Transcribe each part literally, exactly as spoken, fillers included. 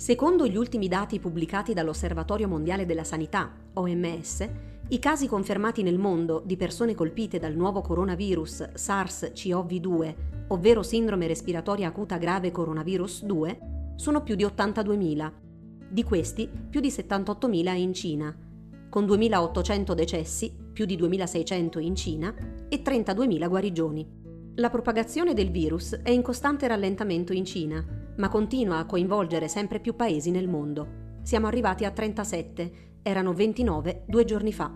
Secondo gli ultimi dati pubblicati dall'Osservatorio Mondiale della Sanità, O M S, i casi confermati nel mondo di persone colpite dal nuovo coronavirus SARS-C o V due, ovvero sindrome respiratoria acuta grave coronavirus due, sono più di ottantaduemila. Di questi, più di settantottomila in Cina, con duemilaottocento decessi, più di duemilaseicento in Cina e trentaduemila guarigioni. La propagazione del virus è in costante rallentamento in Cina, ma continua a coinvolgere sempre più paesi nel mondo. Siamo arrivati a trentasette, erano ventinove due giorni fa.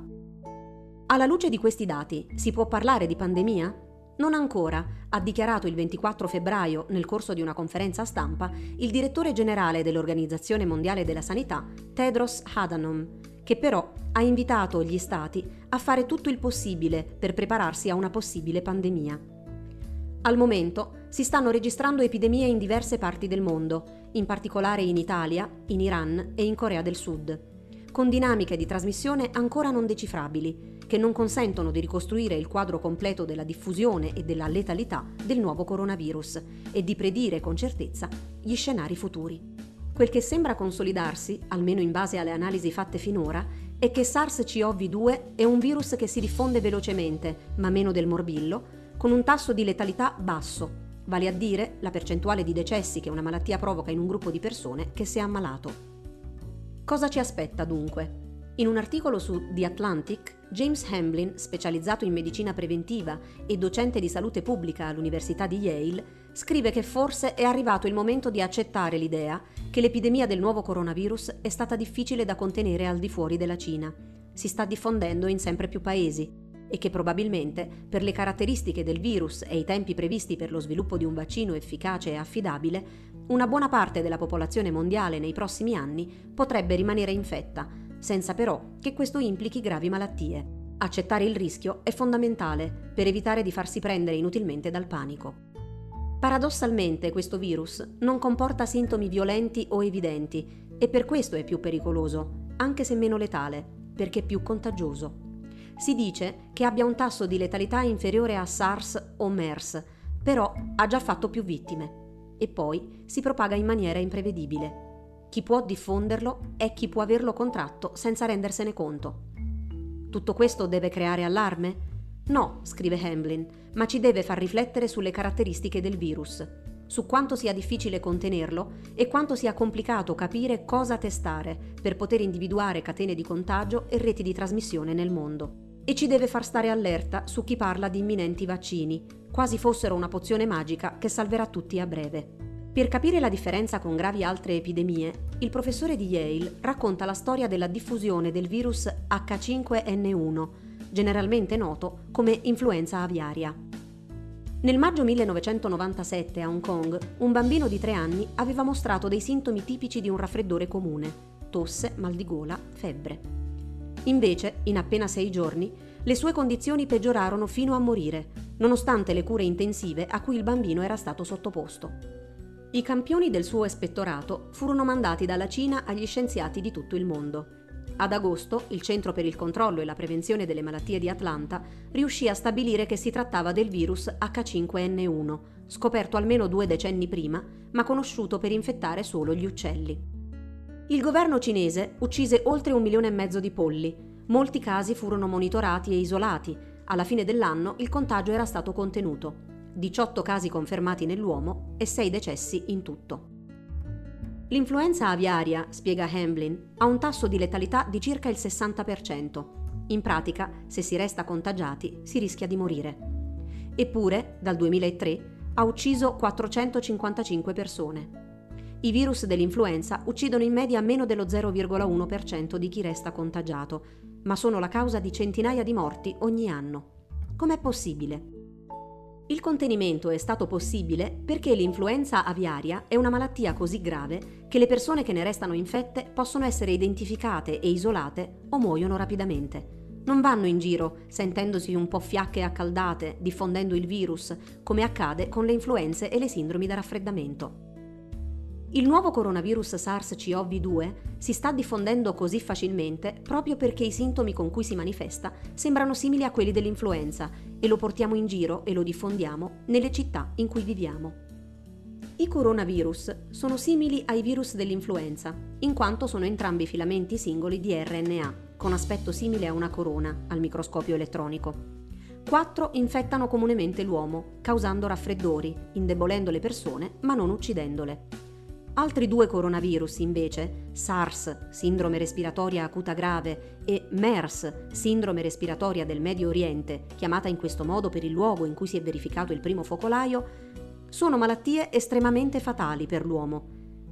Alla luce di questi dati, si può parlare di pandemia? Non ancora, ha dichiarato il ventiquattro febbraio, nel corso di una conferenza stampa, il direttore generale dell'Organizzazione Mondiale della Sanità, Tedros Adhanom, che però ha invitato gli Stati a fare tutto il possibile per prepararsi a una possibile pandemia. Al momento si stanno registrando epidemie in diverse parti del mondo, in particolare in Italia, in Iran e in Corea del Sud, con dinamiche di trasmissione ancora non decifrabili, che non consentono di ricostruire il quadro completo della diffusione e della letalità del nuovo coronavirus e di predire con certezza gli scenari futuri. Quel che sembra consolidarsi, almeno in base alle analisi fatte finora, è che SARS-C o V due è un virus che si diffonde velocemente, ma meno del morbillo, con un tasso di letalità basso, vale a dire la percentuale di decessi che una malattia provoca in un gruppo di persone che si è ammalato. Cosa ci aspetta dunque? In un articolo su The Atlantic, James Hamblin, specializzato in medicina preventiva e docente di salute pubblica all'Università di Yale, scrive che forse è arrivato il momento di accettare l'idea che l'epidemia del nuovo coronavirus è stata difficile da contenere al di fuori della Cina. Si sta diffondendo in sempre più paesi, e che probabilmente, per le caratteristiche del virus e i tempi previsti per lo sviluppo di un vaccino efficace e affidabile, una buona parte della popolazione mondiale nei prossimi anni potrebbe rimanere infetta, senza però che questo implichi gravi malattie. Accettare il rischio è fondamentale per evitare di farsi prendere inutilmente dal panico. Paradossalmente, questo virus non comporta sintomi violenti o evidenti e per questo è più pericoloso, anche se meno letale, perché più contagioso. Si dice che abbia un tasso di letalità inferiore a SARS o MERS, però ha già fatto più vittime. E poi si propaga in maniera imprevedibile. Chi può diffonderlo è chi può averlo contratto senza rendersene conto. Tutto questo deve creare allarme? No, scrive Hamblin, ma ci deve far riflettere sulle caratteristiche del virus, su quanto sia difficile contenerlo e quanto sia complicato capire cosa testare per poter individuare catene di contagio e reti di trasmissione nel mondo. E ci deve far stare allerta su chi parla di imminenti vaccini, quasi fossero una pozione magica che salverà tutti a breve. Per capire la differenza con gravi altre epidemie, il professore di Yale racconta la storia della diffusione del virus H cinque N uno, generalmente noto come influenza aviaria. Nel maggio millenovecentonovantasette a Hong Kong, un bambino di tre anni aveva mostrato dei sintomi tipici di un raffreddore comune: tosse, mal di gola, febbre. Invece, in appena sei giorni, le sue condizioni peggiorarono fino a morire, nonostante le cure intensive a cui il bambino era stato sottoposto. I campioni del suo ispettorato furono mandati dalla Cina agli scienziati di tutto il mondo. Ad agosto, il Centro per il Controllo e la Prevenzione delle Malattie di Atlanta riuscì a stabilire che si trattava del virus H cinque N uno, scoperto almeno due decenni prima, ma conosciuto per infettare solo gli uccelli. Il governo cinese uccise oltre un milione e mezzo di polli, molti casi furono monitorati e isolati, alla fine dell'anno il contagio era stato contenuto, diciotto casi confermati nell'uomo e sei decessi in tutto. L'influenza aviaria, spiega Hamblin, ha un tasso di letalità di circa il sessanta per cento, in pratica se si resta contagiati si rischia di morire. Eppure, dal duemilatré, ha ucciso quattrocentocinquantacinque persone. I virus dell'influenza uccidono in media meno dello zero virgola uno per cento di chi resta contagiato, ma sono la causa di centinaia di morti ogni anno. Com'è possibile? Il contenimento è stato possibile perché l'influenza aviaria è una malattia così grave che le persone che ne restano infette possono essere identificate e isolate o muoiono rapidamente. Non vanno in giro sentendosi un po' fiacche e accaldate, diffondendo il virus, come accade con le influenze e le sindromi da raffreddamento. Il nuovo coronavirus SARS-C o V due si sta diffondendo così facilmente proprio perché i sintomi con cui si manifesta sembrano simili a quelli dell'influenza e lo portiamo in giro e lo diffondiamo nelle città in cui viviamo. I coronavirus sono simili ai virus dell'influenza, in quanto sono entrambi filamenti singoli di erre enne a, con aspetto simile a una corona, al microscopio elettronico. Quattro infettano comunemente l'uomo, causando raffreddori, indebolendo le persone ma non uccidendole. Altri due coronavirus, invece, SARS, sindrome respiratoria acuta grave, e MERS, sindrome respiratoria del Medio Oriente, chiamata in questo modo per il luogo in cui si è verificato il primo focolaio, sono malattie estremamente fatali per l'uomo.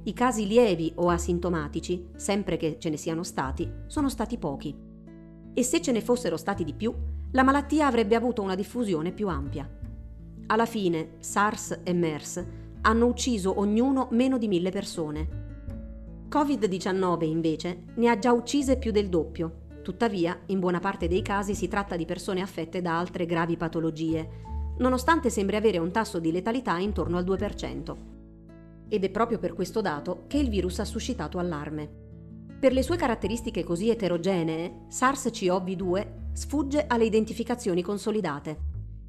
I casi lievi o asintomatici, sempre che ce ne siano stati, sono stati pochi. E se ce ne fossero stati di più, la malattia avrebbe avuto una diffusione più ampia. Alla fine, SARS e MERS hanno ucciso ognuno meno di mille persone. covid diciannove, invece, ne ha già uccise più del doppio. Tuttavia, in buona parte dei casi si tratta di persone affette da altre gravi patologie, nonostante sembri avere un tasso di letalità intorno al due per cento. Ed è proprio per questo dato che il virus ha suscitato allarme. Per le sue caratteristiche così eterogenee, SARS-C o V due sfugge alle identificazioni consolidate.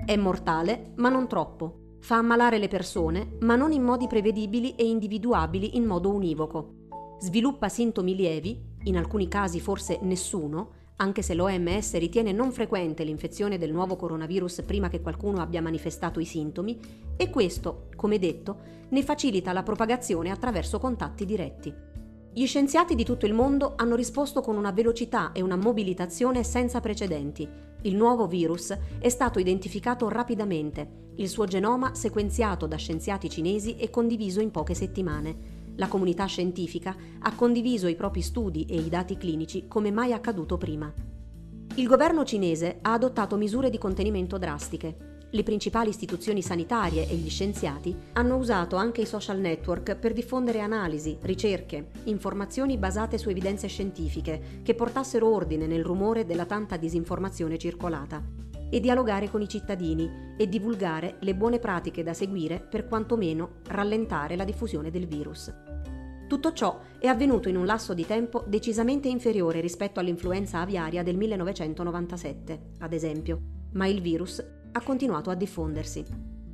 È mortale, ma non troppo. Fa ammalare le persone, ma non in modi prevedibili e individuabili in modo univoco. Sviluppa sintomi lievi, in alcuni casi forse nessuno, anche se l'O M S ritiene non frequente l'infezione del nuovo coronavirus prima che qualcuno abbia manifestato i sintomi, e questo, come detto, ne facilita la propagazione attraverso contatti diretti. Gli scienziati di tutto il mondo hanno risposto con una velocità e una mobilitazione senza precedenti. Il nuovo virus è stato identificato rapidamente, il suo genoma sequenziato da scienziati cinesi e condiviso in poche settimane. La comunità scientifica ha condiviso i propri studi e i dati clinici come mai accaduto prima. Il governo cinese ha adottato misure di contenimento drastiche. Le principali istituzioni sanitarie e gli scienziati hanno usato anche i social network per diffondere analisi, ricerche, informazioni basate su evidenze scientifiche che portassero ordine nel rumore della tanta disinformazione circolata, e dialogare con i cittadini e divulgare le buone pratiche da seguire per quantomeno rallentare la diffusione del virus. Tutto ciò è avvenuto in un lasso di tempo decisamente inferiore rispetto all'influenza aviaria del millenovecentonovantasette, ad esempio, ma il virus ha continuato a diffondersi.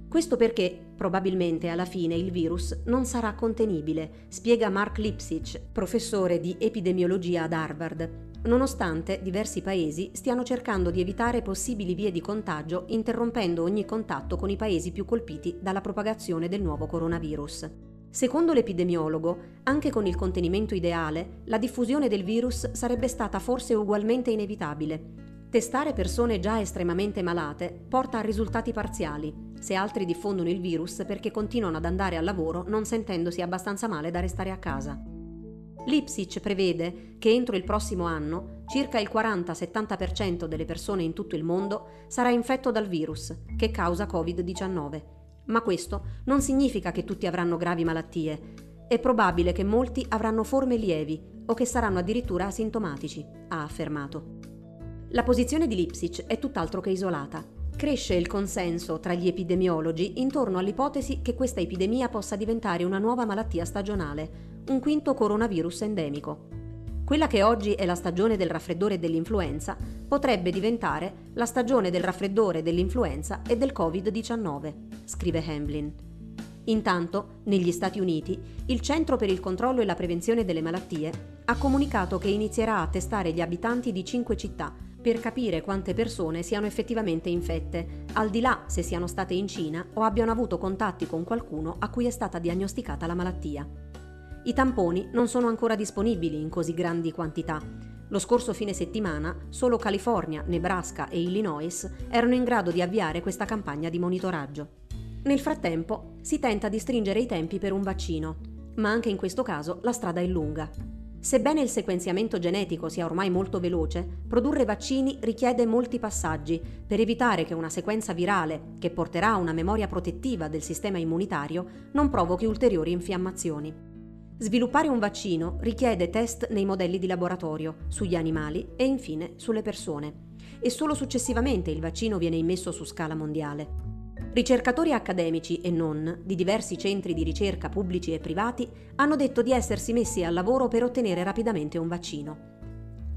Questo perché, probabilmente, alla fine il virus non sarà contenibile, spiega Mark Lipsitch, professore di epidemiologia ad Harvard, nonostante diversi paesi stiano cercando di evitare possibili vie di contagio interrompendo ogni contatto con i paesi più colpiti dalla propagazione del nuovo coronavirus. Secondo l'epidemiologo, anche con il contenimento ideale, la diffusione del virus sarebbe stata forse ugualmente inevitabile. Testare persone già estremamente malate porta a risultati parziali, se altri diffondono il virus perché continuano ad andare al lavoro non sentendosi abbastanza male da restare a casa. Lipsitch prevede che entro il prossimo anno circa il quaranta settanta per cento delle persone in tutto il mondo sarà infetto dal virus che causa covid diciannove, ma questo non significa che tutti avranno gravi malattie. È probabile che molti avranno forme lievi o che saranno addirittura asintomatici, ha affermato. La posizione di Lipsitch è tutt'altro che isolata. Cresce il consenso tra gli epidemiologi intorno all'ipotesi che questa epidemia possa diventare una nuova malattia stagionale, un quinto coronavirus endemico. Quella che oggi è la stagione del raffreddore e dell'influenza potrebbe diventare la stagione del raffreddore, dell'influenza e del covid diciannove, scrive Hamblin. Intanto, negli Stati Uniti, il Centro per il Controllo e la Prevenzione delle Malattie ha comunicato che inizierà a testare gli abitanti di cinque città per capire quante persone siano effettivamente infette, al di là se siano state in Cina o abbiano avuto contatti con qualcuno a cui è stata diagnosticata la malattia. I tamponi non sono ancora disponibili in così grandi quantità. Lo scorso fine settimana solo California, Nebraska e Illinois erano in grado di avviare questa campagna di monitoraggio. Nel frattempo si tenta di stringere i tempi per un vaccino, ma anche in questo caso la strada è lunga. Sebbene il sequenziamento genetico sia ormai molto veloce, produrre vaccini richiede molti passaggi per evitare che una sequenza virale, che porterà a una memoria protettiva del sistema immunitario, non provochi ulteriori infiammazioni. Sviluppare un vaccino richiede test nei modelli di laboratorio, sugli animali e infine sulle persone, e solo successivamente il vaccino viene immesso su scala mondiale. Ricercatori accademici e non di diversi centri di ricerca pubblici e privati hanno detto di essersi messi al lavoro per ottenere rapidamente un vaccino.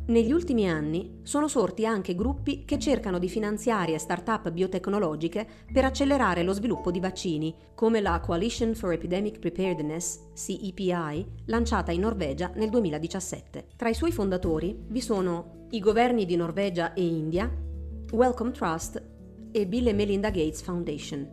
Negli ultimi anni sono sorti anche gruppi che cercano di finanziare start-up biotecnologiche per accelerare lo sviluppo di vaccini, come la Coalition for Epidemic Preparedness, C E P I, lanciata in Norvegia nel duemiladiciassette. Tra i suoi fondatori vi sono i governi di Norvegia e India, Wellcome Trust e Bill e Melinda Gates Foundation.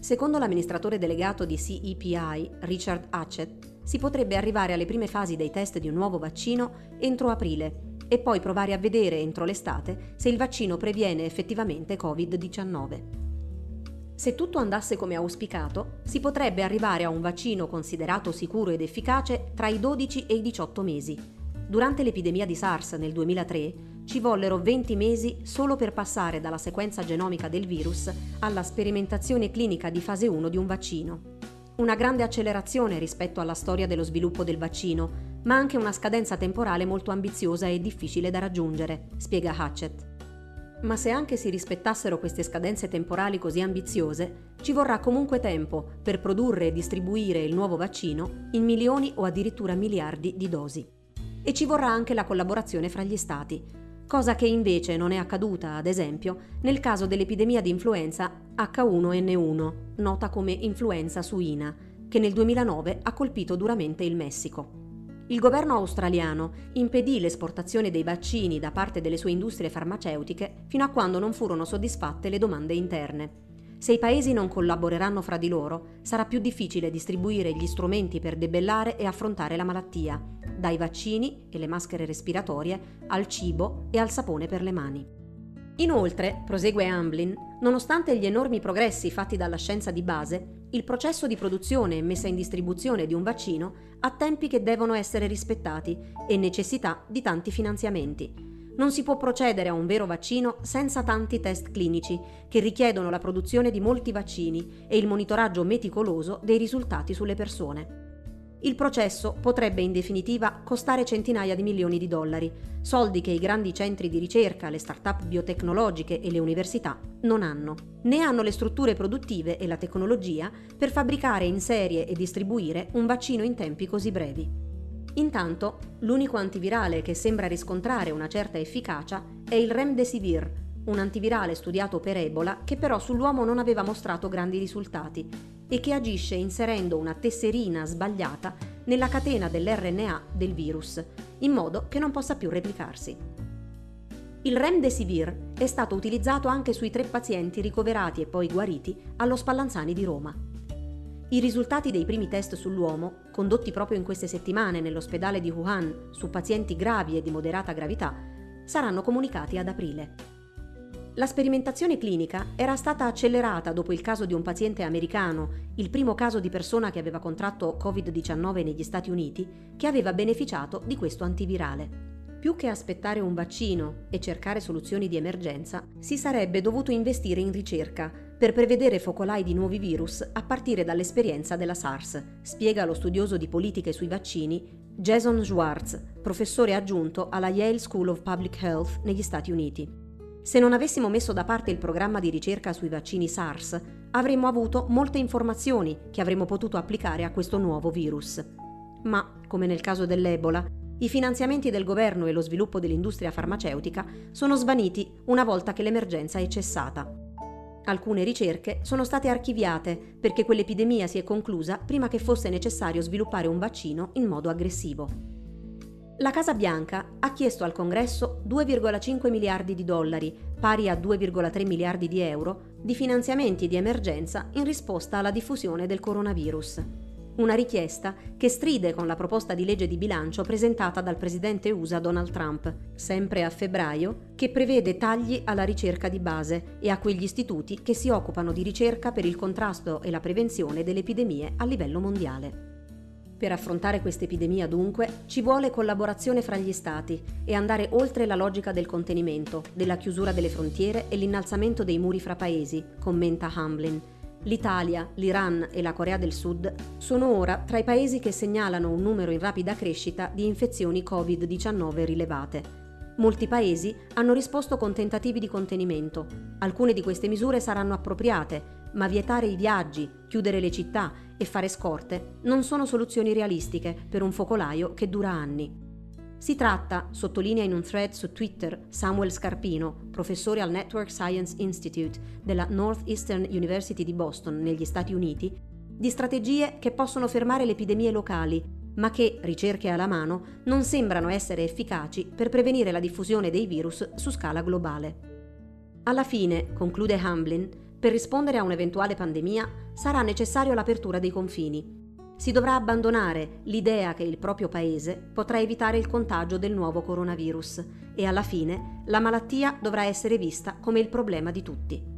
Secondo l'amministratore delegato di C E P I, Richard Achet, si potrebbe arrivare alle prime fasi dei test di un nuovo vaccino entro aprile, e poi provare a vedere entro l'estate se il vaccino previene effettivamente covid diciannove. Se tutto andasse come auspicato, si potrebbe arrivare a un vaccino considerato sicuro ed efficace tra i dodici e i diciotto mesi. Durante l'epidemia di SARS nel duemilatré ci vollero venti mesi solo per passare dalla sequenza genomica del virus alla sperimentazione clinica di fase uno di un vaccino. Una grande accelerazione rispetto alla storia dello sviluppo del vaccino, ma anche una scadenza temporale molto ambiziosa e difficile da raggiungere, spiega Hatchett. Ma se anche si rispettassero queste scadenze temporali così ambiziose, ci vorrà comunque tempo per produrre e distribuire il nuovo vaccino in milioni o addirittura miliardi di dosi. E ci vorrà anche la collaborazione fra gli stati, cosa che invece non è accaduta, ad esempio, nel caso dell'epidemia di influenza acca uno enne uno, nota come influenza suina, che nel duemilanove ha colpito duramente il Messico. Il governo australiano impedì l'esportazione dei vaccini da parte delle sue industrie farmaceutiche fino a quando non furono soddisfatte le domande interne. Se i paesi non collaboreranno fra di loro, sarà più difficile distribuire gli strumenti per debellare e affrontare la malattia, dai vaccini e le maschere respiratorie al cibo e al sapone per le mani. Inoltre, prosegue Hamblin, nonostante gli enormi progressi fatti dalla scienza di base, il processo di produzione e messa in distribuzione di un vaccino ha tempi che devono essere rispettati e necessità di tanti finanziamenti. Non si può procedere a un vero vaccino senza tanti test clinici, che richiedono la produzione di molti vaccini e il monitoraggio meticoloso dei risultati sulle persone. Il processo potrebbe in definitiva costare centinaia di milioni di dollari, soldi che i grandi centri di ricerca, le start-up biotecnologiche e le università non hanno. Né hanno le strutture produttive e la tecnologia per fabbricare in serie e distribuire un vaccino in tempi così brevi. Intanto, l'unico antivirale che sembra riscontrare una certa efficacia è il Remdesivir, un antivirale studiato per Ebola che però sull'uomo non aveva mostrato grandi risultati e che agisce inserendo una tesserina sbagliata nella catena dell'erre enne a del virus, in modo che non possa più replicarsi. Il Remdesivir è stato utilizzato anche sui tre pazienti ricoverati e poi guariti allo Spallanzani di Roma. I risultati dei primi test sull'uomo, condotti proprio in queste settimane nell'ospedale di Wuhan su pazienti gravi e di moderata gravità, saranno comunicati ad aprile. La sperimentazione clinica era stata accelerata dopo il caso di un paziente americano, il primo caso di persona che aveva contratto covid diciannove negli Stati Uniti, che aveva beneficiato di questo antivirale. Più che aspettare un vaccino e cercare soluzioni di emergenza, si sarebbe dovuto investire in ricerca per prevedere focolai di nuovi virus a partire dall'esperienza della SARS, spiega lo studioso di politiche sui vaccini Jason Schwartz, professore aggiunto alla Yale School of Public Health negli Stati Uniti. Se non avessimo messo da parte il programma di ricerca sui vaccini SARS, avremmo avuto molte informazioni che avremmo potuto applicare a questo nuovo virus. Ma, come nel caso dell'Ebola, i finanziamenti del governo e lo sviluppo dell'industria farmaceutica sono svaniti una volta che l'emergenza è cessata. Alcune ricerche sono state archiviate perché quell'epidemia si è conclusa prima che fosse necessario sviluppare un vaccino in modo aggressivo. La Casa Bianca ha chiesto al Congresso due virgola cinque miliardi di dollari, pari a due virgola tre miliardi di euro, di finanziamenti di emergenza in risposta alla diffusione del coronavirus. Una richiesta che stride con la proposta di legge di bilancio presentata dal presidente U S A Donald Trump, sempre a febbraio, che prevede tagli alla ricerca di base e a quegli istituti che si occupano di ricerca per il contrasto e la prevenzione delle epidemie a livello mondiale. Per affrontare quest'epidemia, dunque, ci vuole collaborazione fra gli Stati e andare oltre la logica del contenimento, della chiusura delle frontiere e l'innalzamento dei muri fra paesi, commenta Hamblin. L'Italia, l'Iran e la Corea del Sud sono ora tra i paesi che segnalano un numero in rapida crescita di infezioni covid diciannove rilevate. Molti paesi hanno risposto con tentativi di contenimento. Alcune di queste misure saranno appropriate, ma vietare i viaggi, chiudere le città e fare scorte non sono soluzioni realistiche per un focolaio che dura anni. Si tratta, sottolinea in un thread su Twitter Samuel Scarpino, professore al Network Science Institute della Northeastern University di Boston, negli Stati Uniti, di strategie che possono fermare le epidemie locali, ma che, ricerche alla mano, non sembrano essere efficaci per prevenire la diffusione dei virus su scala globale. Alla fine, conclude Hamblin, per rispondere a un'eventuale pandemia sarà necessario l'apertura dei confini. Si dovrà abbandonare l'idea che il proprio paese potrà evitare il contagio del nuovo coronavirus e alla fine la malattia dovrà essere vista come il problema di tutti.